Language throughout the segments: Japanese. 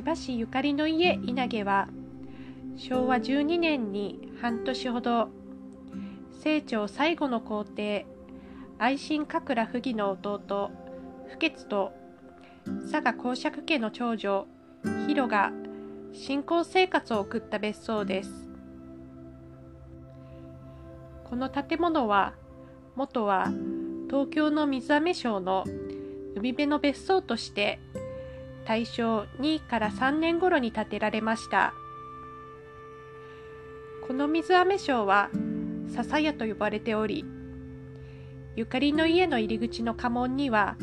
千葉市ゆかりの家稲毛は昭和12年に半年ほど清張最後の皇帝愛新覚羅溥儀の弟不潔と佐賀公爵家の長女ヒロが新婚生活を送った別荘です。この建物は元は東京の水飴省の海辺の別荘として大正2から3年頃に建てられました。この水飴省は笹屋と呼ばれており、ゆかりの家の入り口の家紋には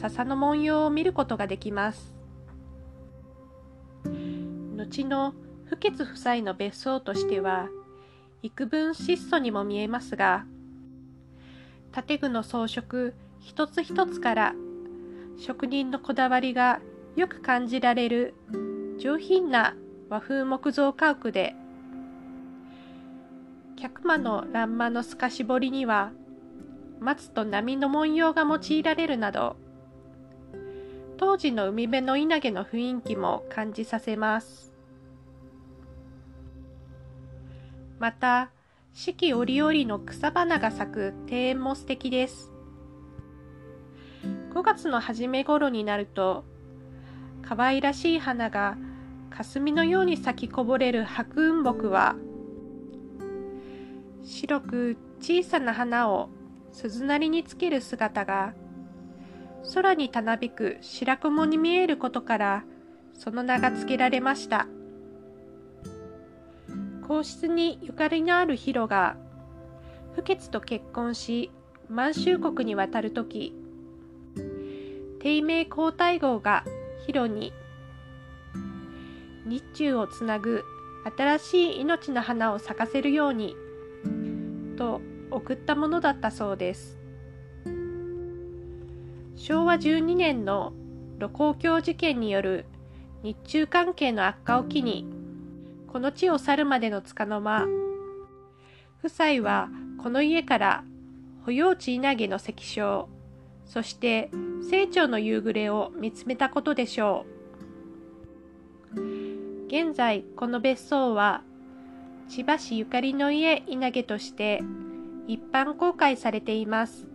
笹の文様を見ることができます。後の不潔夫妻の別荘としては幾分質素にも見えますが、建具の装飾一つ一つから職人のこだわりがよく感じられる上品な和風木造家屋で、客間の欄間の透かし彫りには松と波の文様が用いられるなど、当時の海辺の稲毛の雰囲気も感じさせます。また四季折々の草花が咲く庭園も素敵です。5月の初め頃になると可愛らしい花が霞のように咲きこぼれる白雲木は白く小さな花を鈴なりにつける姿が空にたなびく白雲に見えることからその名が付けられました。皇室にゆかりのあるヒロが不潔と結婚し満州国に渡るとき、貞明皇太后がヒロに日中をつなぐ新しい命の花を咲かせるようにと贈ったものだったそうです。昭和12年の盧溝橋事件による日中関係の悪化を機に、この地を去るまでのつかの間、夫妻はこの家から保養地稲毛の石鐘、そして清張の夕暮れを見つめたことでしょう。現在この別荘は千葉市ゆかりの家稲毛として一般公開されています。